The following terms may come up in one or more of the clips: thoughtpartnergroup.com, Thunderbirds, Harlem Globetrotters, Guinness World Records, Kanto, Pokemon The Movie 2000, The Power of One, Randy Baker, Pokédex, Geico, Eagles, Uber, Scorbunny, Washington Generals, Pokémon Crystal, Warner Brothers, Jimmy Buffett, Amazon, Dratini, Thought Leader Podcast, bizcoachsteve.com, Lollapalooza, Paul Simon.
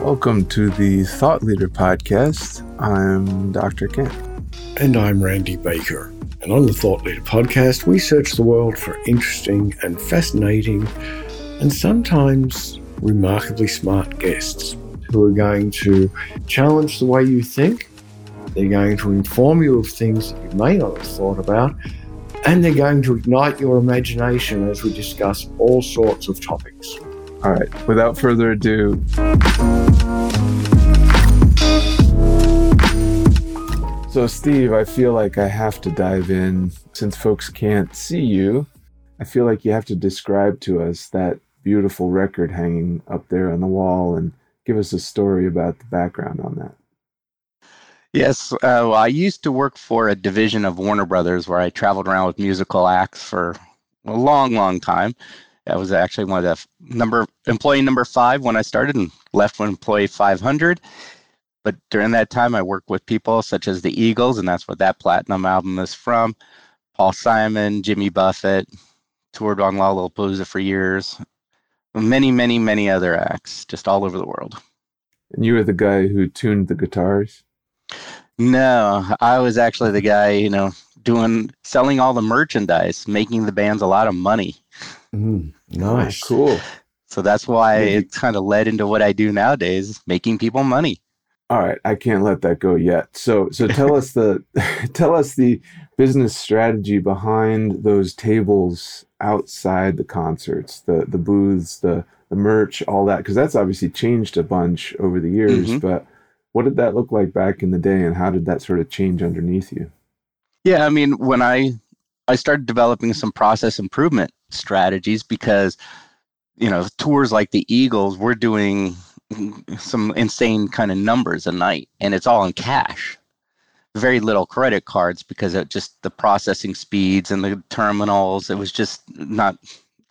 Welcome to the Thought Leader Podcast. I'm Dr. Kent. And I'm Randy Baker. And on the Thought Leader Podcast, we search the world for interesting and fascinating and sometimes remarkably smart guests who are going to challenge the way you think. They're going to inform you of things that you may not have thought about, and they're going to ignite your imagination as we discuss all sorts of topics. All right, without further ado. So, Steve, I feel like I have to dive in. Since folks can't see you, I feel like you have to describe to us that beautiful record hanging up there on the wall and give us a story about the background on that. Yes. Well, I used to work for a division of Warner Brothers where I traveled around with musical acts for a long, long time. I was actually one of the employee number 5 when I started and left when employee 500. But during that time, I worked with people such as the Eagles, and that's what that platinum album is from. Paul Simon, Jimmy Buffett, toured on Lollapalooza for years. Many, many, many other acts just all over the world. And you were the guy who tuned the guitars? No, I was actually the guy, selling all the merchandise, making the bands a lot of money. Nice. Oh, cool. So that's why it kind of led into what I do nowadays, making people money. All right, I can't let that go yet. So tell us the business strategy behind those tables outside the concerts, the booths, the merch, all that, because that's obviously changed a bunch over the years. Mm-hmm. But what did that look like back in the day, and how did that sort of change underneath you? Yeah, I mean, when I started developing some process improvement strategies because, tours like the Eagles, we're doing some insane kind of numbers a night, and it's all in cash, very little credit cards because it just the processing speeds and the terminals, it was just not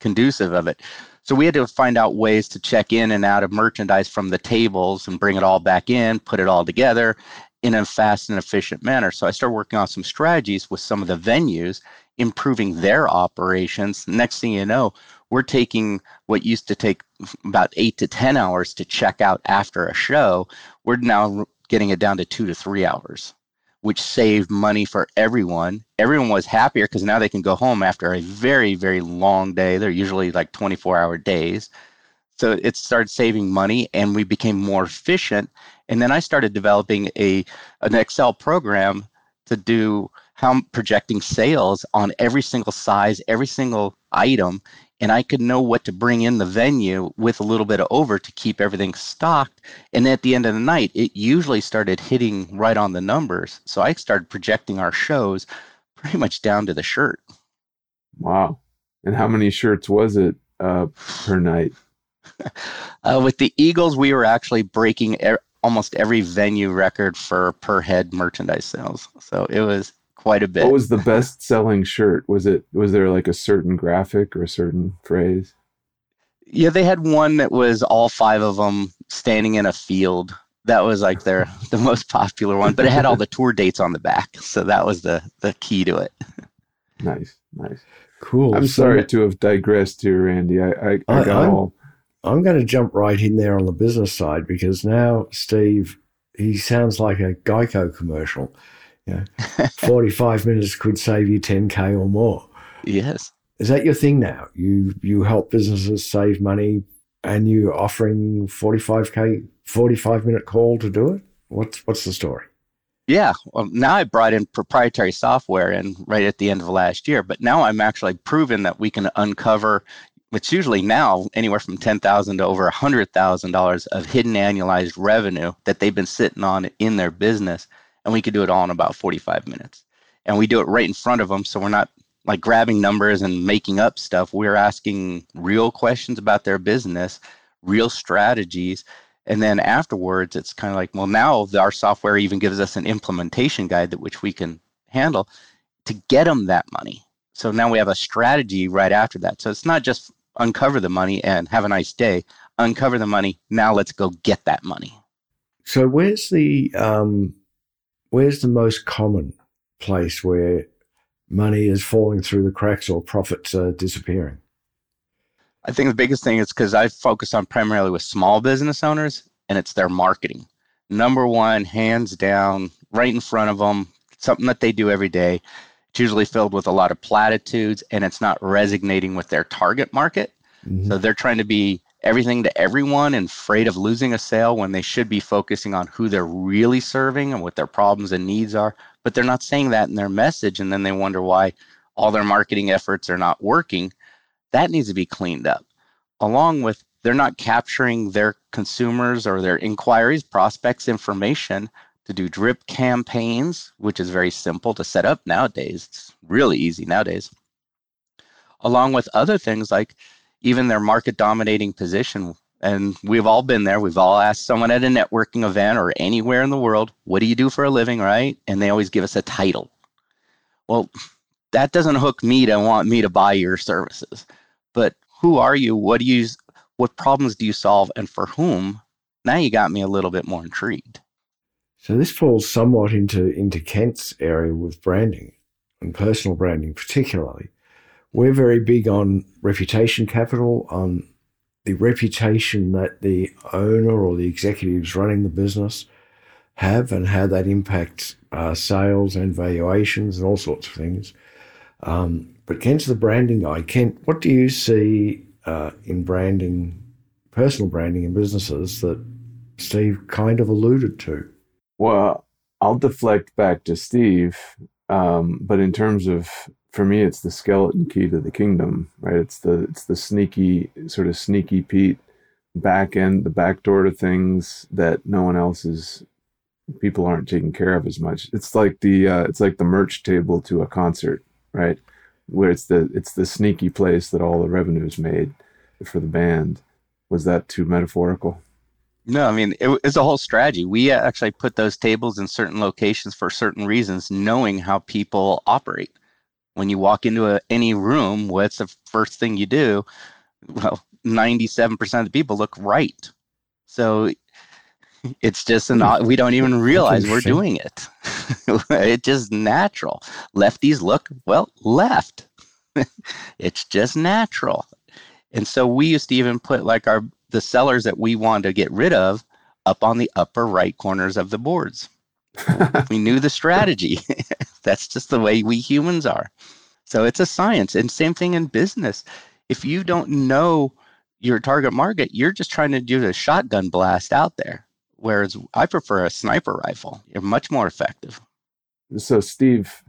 conducive of it. So we had to find out ways to check in and out of merchandise from the tables and bring it all back in, put it all together in a fast and efficient manner. So I started working on some strategies with some of the venues, improving their operations. Next thing you know, we're taking what used to take about 8 to 10 hours to check out after a show. We're now getting it down to 2 to 3 hours, which saved money for everyone. Everyone was happier because now they can go home after a very, very long day. They're usually like 24-hour days. So it started saving money, and we became more efficient. And then I started developing an Excel program to do how I'm projecting sales on every single size, every single item, and I could know what to bring in the venue with a little bit of over to keep everything stocked. And at the end of the night, it usually started hitting right on the numbers. So I started projecting our shows pretty much down to the shirt. Wow. And how many shirts was it per night? With the Eagles, we were actually breaking almost every venue record for per head merchandise sales. So it was quite a bit. What was the best selling shirt? Was there like a certain graphic or a certain phrase? Yeah, they had one that was all 5 of them standing in a field. That was like the most popular one, but it had all the tour dates on the back. So that was the key to it. Nice. Cool. I'm sorry to have digressed here, Randy. I'm going to jump right in there on the business side because now Steve, he sounds like a Geico commercial. 45 minutes could save you $10,000 or more. Yes. Is that your thing now? You help businesses save money and you're offering 45-minute call to do it? What's the story? Yeah. Well, now I brought in proprietary software and right at the end of last year, but now I'm actually proven that we can uncover it's usually now anywhere from $10,000 to over $100,000 of hidden annualized revenue that they've been sitting on in their business. And we could do it all in about 45 minutes. And we do it right in front of them. So we're not like grabbing numbers and making up stuff. We're asking real questions about their business, real strategies. And then afterwards, it's kind of like, well, now our software even gives us an implementation guide that which we can handle to get them that money. So now we have a strategy right after that. So it's not just uncover the money and have a nice day, uncover the money. Now let's go get that money. So where's the where's the most common place where money is falling through the cracks or profits are disappearing? I think the biggest thing is because I focus on primarily with small business owners, and it's their marketing. Number one, hands down, right in front of them, something that they do every day. It's usually filled with a lot of platitudes, and it's not resonating with their target market. Mm-hmm. So they're trying to be everything to everyone and afraid of losing a sale when they should be focusing on who they're really serving and what their problems and needs are. But they're not saying that in their message, and then they wonder why all their marketing efforts are not working. That needs to be cleaned up, along with they're not capturing their consumers or their inquiries, prospects, information to do drip campaigns, which is very simple to set up nowadays. It's really easy nowadays, along with other things like even their market dominating position. And we've all been there. We've all asked someone at a networking event or anywhere in the world, what do you do for a living, right? And they always give us a title. Well, that doesn't hook me to want me to buy your services. But who are you? What do you? What problems do you solve? And for whom? Now you got me a little bit more intrigued. So this falls somewhat into Kent's area with branding and personal branding particularly. We're very big on reputation capital, on the reputation that the owner or the executives running the business have and how that impacts sales and valuations and all sorts of things. But Kent's the branding guy. Kent, what do you see in branding, personal branding in businesses that Steve kind of alluded to? Well, I'll deflect back to Steve, but in terms of, for me, it's the skeleton key to the kingdom, right? It's the sneaky, sort of sneaky Pete back end, the back door to things that no one else is, people aren't taking care of as much. It's like the merch table to a concert, right? Where it's the sneaky place that all the revenue is made for the band. Was that too metaphorical? No, I mean, it's a whole strategy. We actually put those tables in certain locations for certain reasons, knowing how people operate. When you walk into any room, what's the first thing you do? Well, 97% of the people look right. So it's just we don't even realize we're doing it. It's just natural. Lefties look, well, left. It's just natural. And so we used to even put like the sellers that we wanted to get rid of up on the upper right corners of the boards. We knew the strategy. That's just the way we humans are. So it's a science. And same thing in business. If you don't know your target market, you're just trying to do the shotgun blast out there. Whereas I prefer a sniper rifle. You're much more effective. So Steve,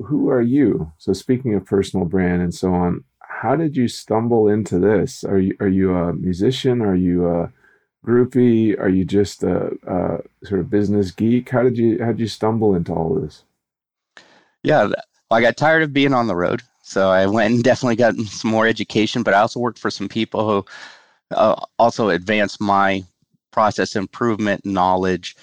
who are you? So speaking of personal brand and so on, how did you stumble into this? Are you a musician? Are you a groupie? Are you just a sort of business geek? How did you stumble into all of this? Yeah, I got tired of being on the road. So I went and definitely got some more education, but I also worked for some people who also advanced my process improvement, knowledge,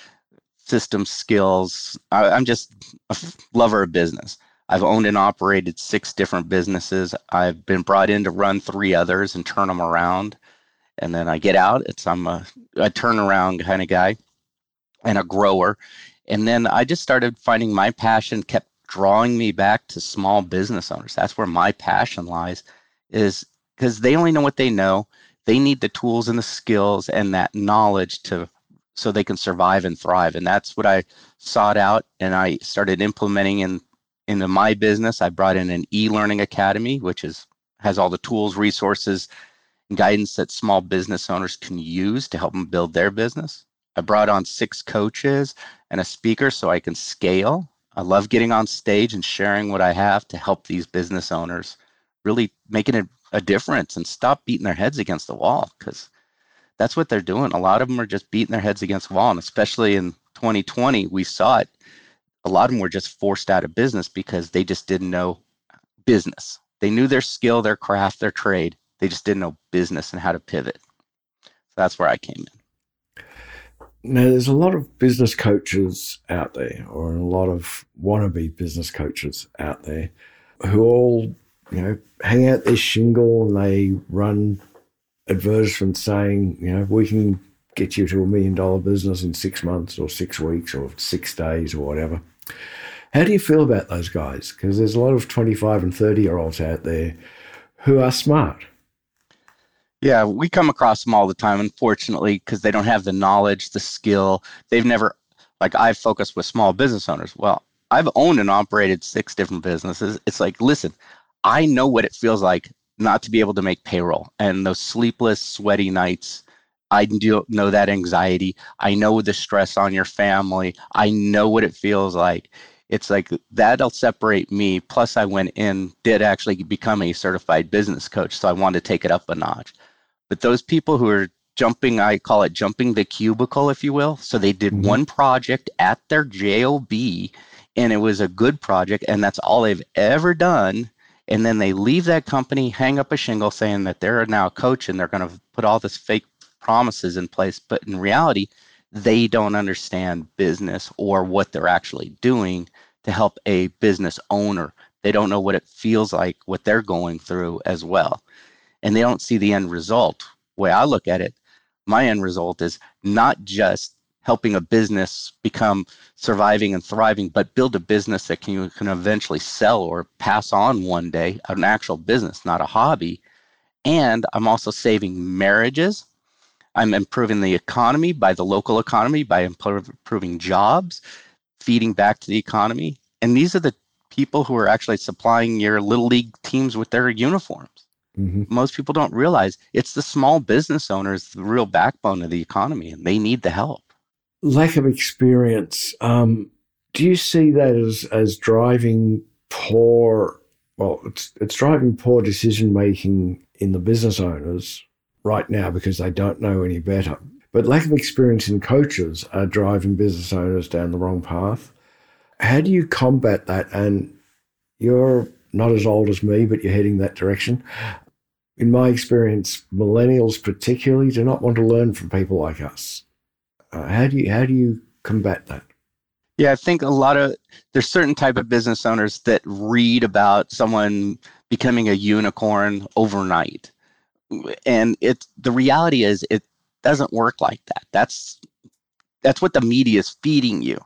system skills. I'm just a lover of business. I've owned and operated 6 different businesses. I've been brought in to run 3 others and turn them around. And then I get out. I'm a turnaround kind of guy and a grower. And then I just started finding my passion kept drawing me back to small business owners. That's where my passion lies, is because they only know what they know. They need the tools and the skills and that knowledge so they can survive and thrive. And that's what I sought out, and I started implementing into my business. I brought in an e-learning academy, which has all the tools, resources, and guidance that small business owners can use to help them build their business. I brought on 6 coaches and a speaker so I can scale. I love getting on stage and sharing what I have to help these business owners really making it a difference and stop beating their heads against the wall, because that's what they're doing. A lot of them are just beating their heads against the wall. And especially in 2020, we saw it. A lot of them were just forced out of business because they just didn't know business. They knew their skill, their craft, their trade. They just didn't know business and how to pivot. So that's where I came in. Now, there's a lot of business coaches out there, or a lot of wannabe business coaches out there who all, you know, hang out their shingle and they run advertisements saying, you know, we can get you to $1 million business in 6 months or 6 weeks or 6 days or whatever. How do you feel about those guys? Because there's a lot of 25 and 30-year-olds out there who are smart. Yeah, we come across them all the time, unfortunately, because they don't have the knowledge, the skill. They've never, like I've focused with small business owners. Well, I've owned and operated 6 different businesses. It's like, listen, I know what it feels like not to be able to make payroll and those sleepless, sweaty nights. I do know that anxiety. I know the stress on your family. I know what it feels like. It's like that'll separate me. Plus, I went in, did actually become a certified business coach, so I wanted to take it up a notch. But those people who are jumping, I call it jumping the cubicle, if you will. So they did one project at their job, and it was a good project, and that's all they've ever done. And then they leave that company, hang up a shingle saying that they're now a coach and they're going to put all this fake promises in place. But in reality, they don't understand business or what they're actually doing to help a business owner. They don't know what it feels like, what they're going through as well. And they don't see the end result. The way I look at it, my end result is not just helping a business become surviving and thriving, but build a business that you can eventually sell or pass on one day, an actual business, not a hobby. And I'm also saving marriages. I'm improving the economy by the local economy, by improving jobs, feeding back to the economy. And these are the people who are actually supplying your little league teams with their uniforms. Mm-hmm. Most people don't realize it's the small business owners, the real backbone of the economy, and they need the help. Lack of experience. Do you see that as driving poor, well, it's driving poor decision-making in the business owners right now because they don't know any better. But lack of experience in coaches are driving business owners down the wrong path. How do you combat that? And you're not as old as me, but you're heading that direction. In my experience, millennials particularly do not want to learn from people like us. How do you combat that? Yeah, I think there's certain type of business owners that read about someone becoming a unicorn overnight. And the reality is it doesn't work like that. That's what the media is feeding you.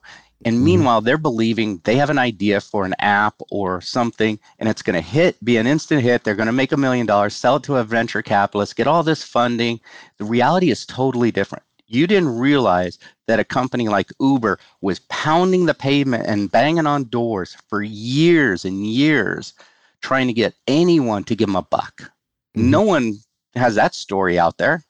And meanwhile, they're believing they have an idea for an app or something, and it's going to be an instant hit. They're going to make $1 million, sell it to a venture capitalist, get all this funding. The reality is totally different. You didn't realize that a company like Uber was pounding the pavement and banging on doors for years and years, trying to get anyone to give them a buck. No one has that story out there,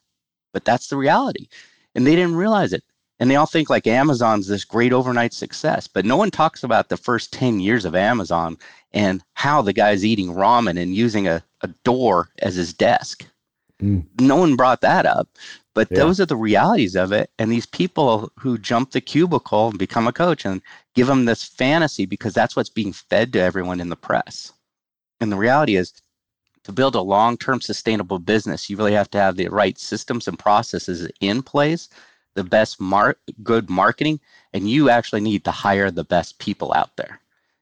but that's the reality. And they didn't realize it. And they all think like Amazon's this great overnight success, but no one talks about the first 10 years of Amazon and how the guy's eating ramen and using a door as his desk. No one brought that up, but those are the realities of it. And these people who jump the cubicle and become a coach and give them this fantasy because that's what's being fed to everyone in the press. And the reality is, to build a long-term sustainable business, you really have to have the right systems and processes in place, the best good marketing, and you actually need to hire the best people out there.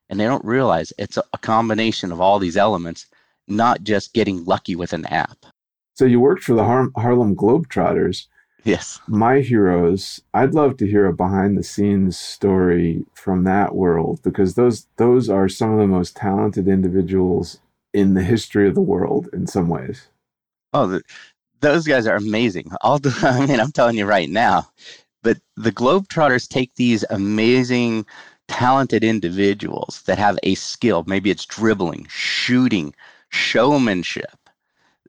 And they don't realize it's a combination of all these elements, not just getting lucky with an app. So you worked for the Harlem Globetrotters. Yes. My heroes. I'd love to hear a behind-the-scenes story from that world, because those are some of the most talented individuals in the history of the world in some ways. Oh, those guys are amazing. I'm telling you right now. But the Globetrotters take these amazing, talented individuals that have a skill. Maybe it's dribbling, shooting, showmanship.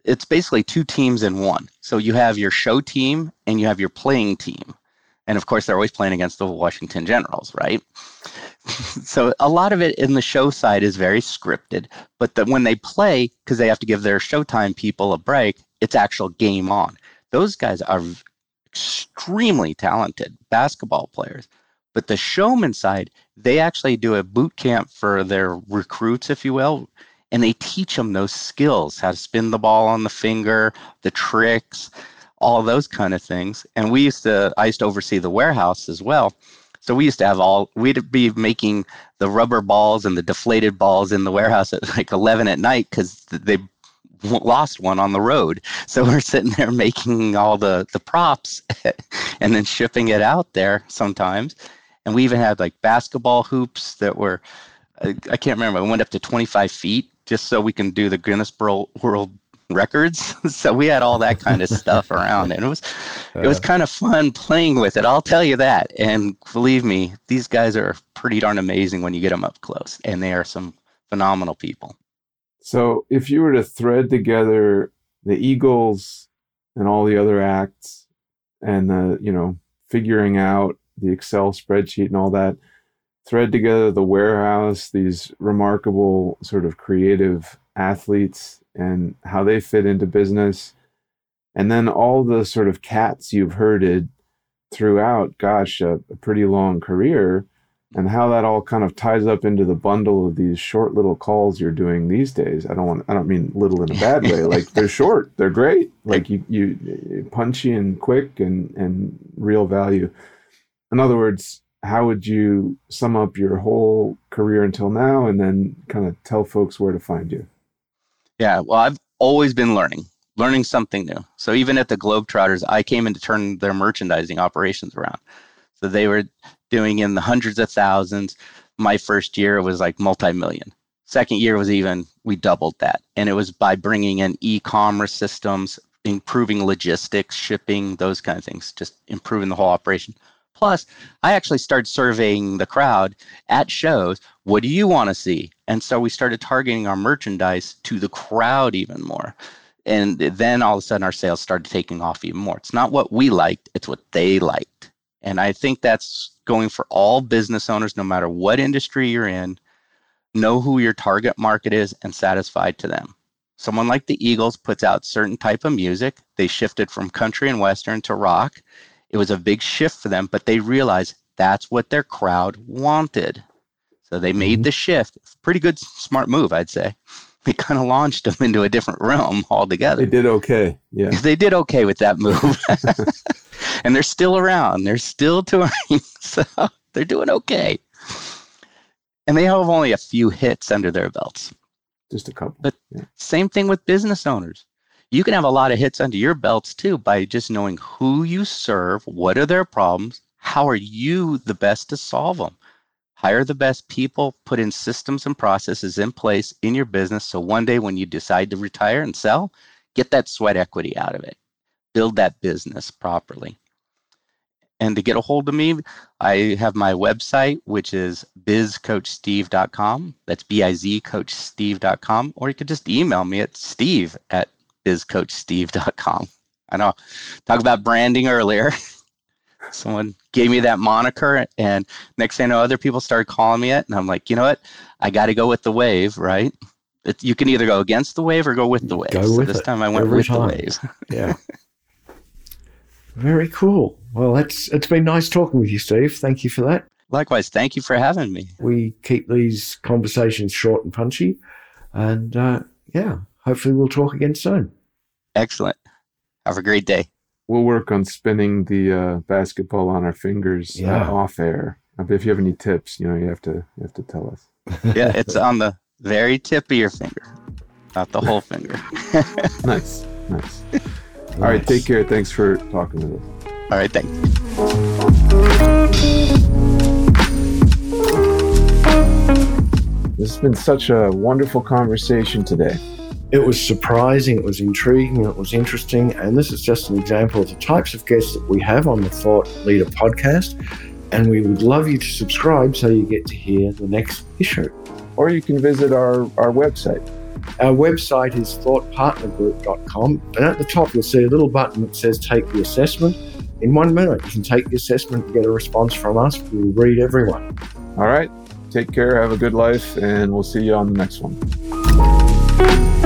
It's basically 2 teams in one. So you have your show team and you have your playing team. And of course, they're always playing against the Washington Generals, right? So a lot of it in the show side is very scripted, but when they play, because they have to give their showtime people a break, it's actual game on. Those guys are extremely talented basketball players, but the showman side, they actually do a boot camp for their recruits, if you will, and they teach them those skills, how to spin the ball on the finger, the tricks, all those kind of things. And I used to oversee the warehouse as well. So we used to have we'd be making the rubber balls and the deflated balls in the warehouse at like 11 at night because they lost one on the road. So we're sitting there making all the props and then shipping it out there sometimes. And we even had like basketball hoops that were, I can't remember, I went up to 25 feet just so we can do the Guinness World Records. So we had all that kind of stuff around. And it was kind of fun playing with it. I'll tell you that. And believe me, these guys are pretty darn amazing when you get them up close. And they are some phenomenal people. So if you were to thread together the Eagles and all the other acts and the, you know, figuring out the Excel spreadsheet and all that, thread together the warehouse, these remarkable sort of creative athletes and how they fit into business, and then all the sort of cats you've herded throughout, gosh, a pretty long career, and how that all kind of ties up into the bundle of these short little calls you're doing these days. I don't mean little in a bad way. Like, they're short, they're great. Like, you punchy and quick and real value. In other words, how would you sum up your whole career until now and then kind of tell folks where to find you? Yeah, well, I've always been learning something new. So even at the Globetrotters, I came in to turn their merchandising operations around. So they were doing in the hundreds of thousands. My first year was like multi-million. Second year was even, we doubled that. And it was by bringing in e-commerce systems, improving logistics, shipping, those kind of things, just improving the whole operation. Plus, I actually started surveying the crowd at shows. What do you want to see? And so we started targeting our merchandise to the crowd even more. And then all of a sudden, our sales started taking off even more. It's not what we liked. It's what they liked. And I think that's going for all business owners, no matter what industry you're in. Know who your target market is and satisfy to them. Someone like the Eagles puts out certain type of music. They shifted from country and Western to rock. It was a big shift for them, but they realized that's what their crowd wanted. So they made the shift. Pretty good, smart move, I'd say. They kind of launched them into a different realm altogether. They did okay. Yeah. They did okay with that move. And they're still around. They're still touring. So they're doing okay. And they have only a few hits under their belts. Just a couple. But Same thing with business owners. You can have a lot of hits under your belts, too, by just knowing who you serve, what are their problems, how are you the best to solve them. Hire the best people, put in systems and processes in place in your business so one day when you decide to retire and sell, get that sweat equity out of it. Build that business properly. And to get a hold of me, I have my website, which is bizcoachsteve.com. That's B-I-Z, coachsteve.com. Or you could just email me at steve@bizcoachsteve.com. I know, talk about branding earlier. Someone gave me that moniker, and next thing I know, other people started calling me it, and I'm like, you know what? I got to go with the wave, right? You can either go against the wave or go with the wave. This time I went with the wave. Yeah. Very cool. Well, it's been nice talking with you, Steve. Thank you for that. Likewise. Thank you for having me. We keep these conversations short and punchy, and hopefully we'll talk again soon. Excellent. Have a great day. We'll work on spinning the basketball on our fingers off air. If you have any tips, you know, you have to tell us. Yeah, it's on the very tip of your finger, not the whole finger. Nice. All right, take care. Thanks for talking to us. All right, thanks. This has been such a wonderful conversation today. It was surprising, it was intriguing, it was interesting, and this is just an example of the types of guests that we have on the Thought Leader podcast, and we would love you to subscribe so you get to hear the next issue. Or you can visit our website. Our website is thoughtpartnergroup.com, and at the top you'll see a little button that says take the assessment. In 1 minute, you can take the assessment and get a response from us. We'll read everyone. All right, take care, have a good life, and we'll see you on the next one.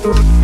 Thank you.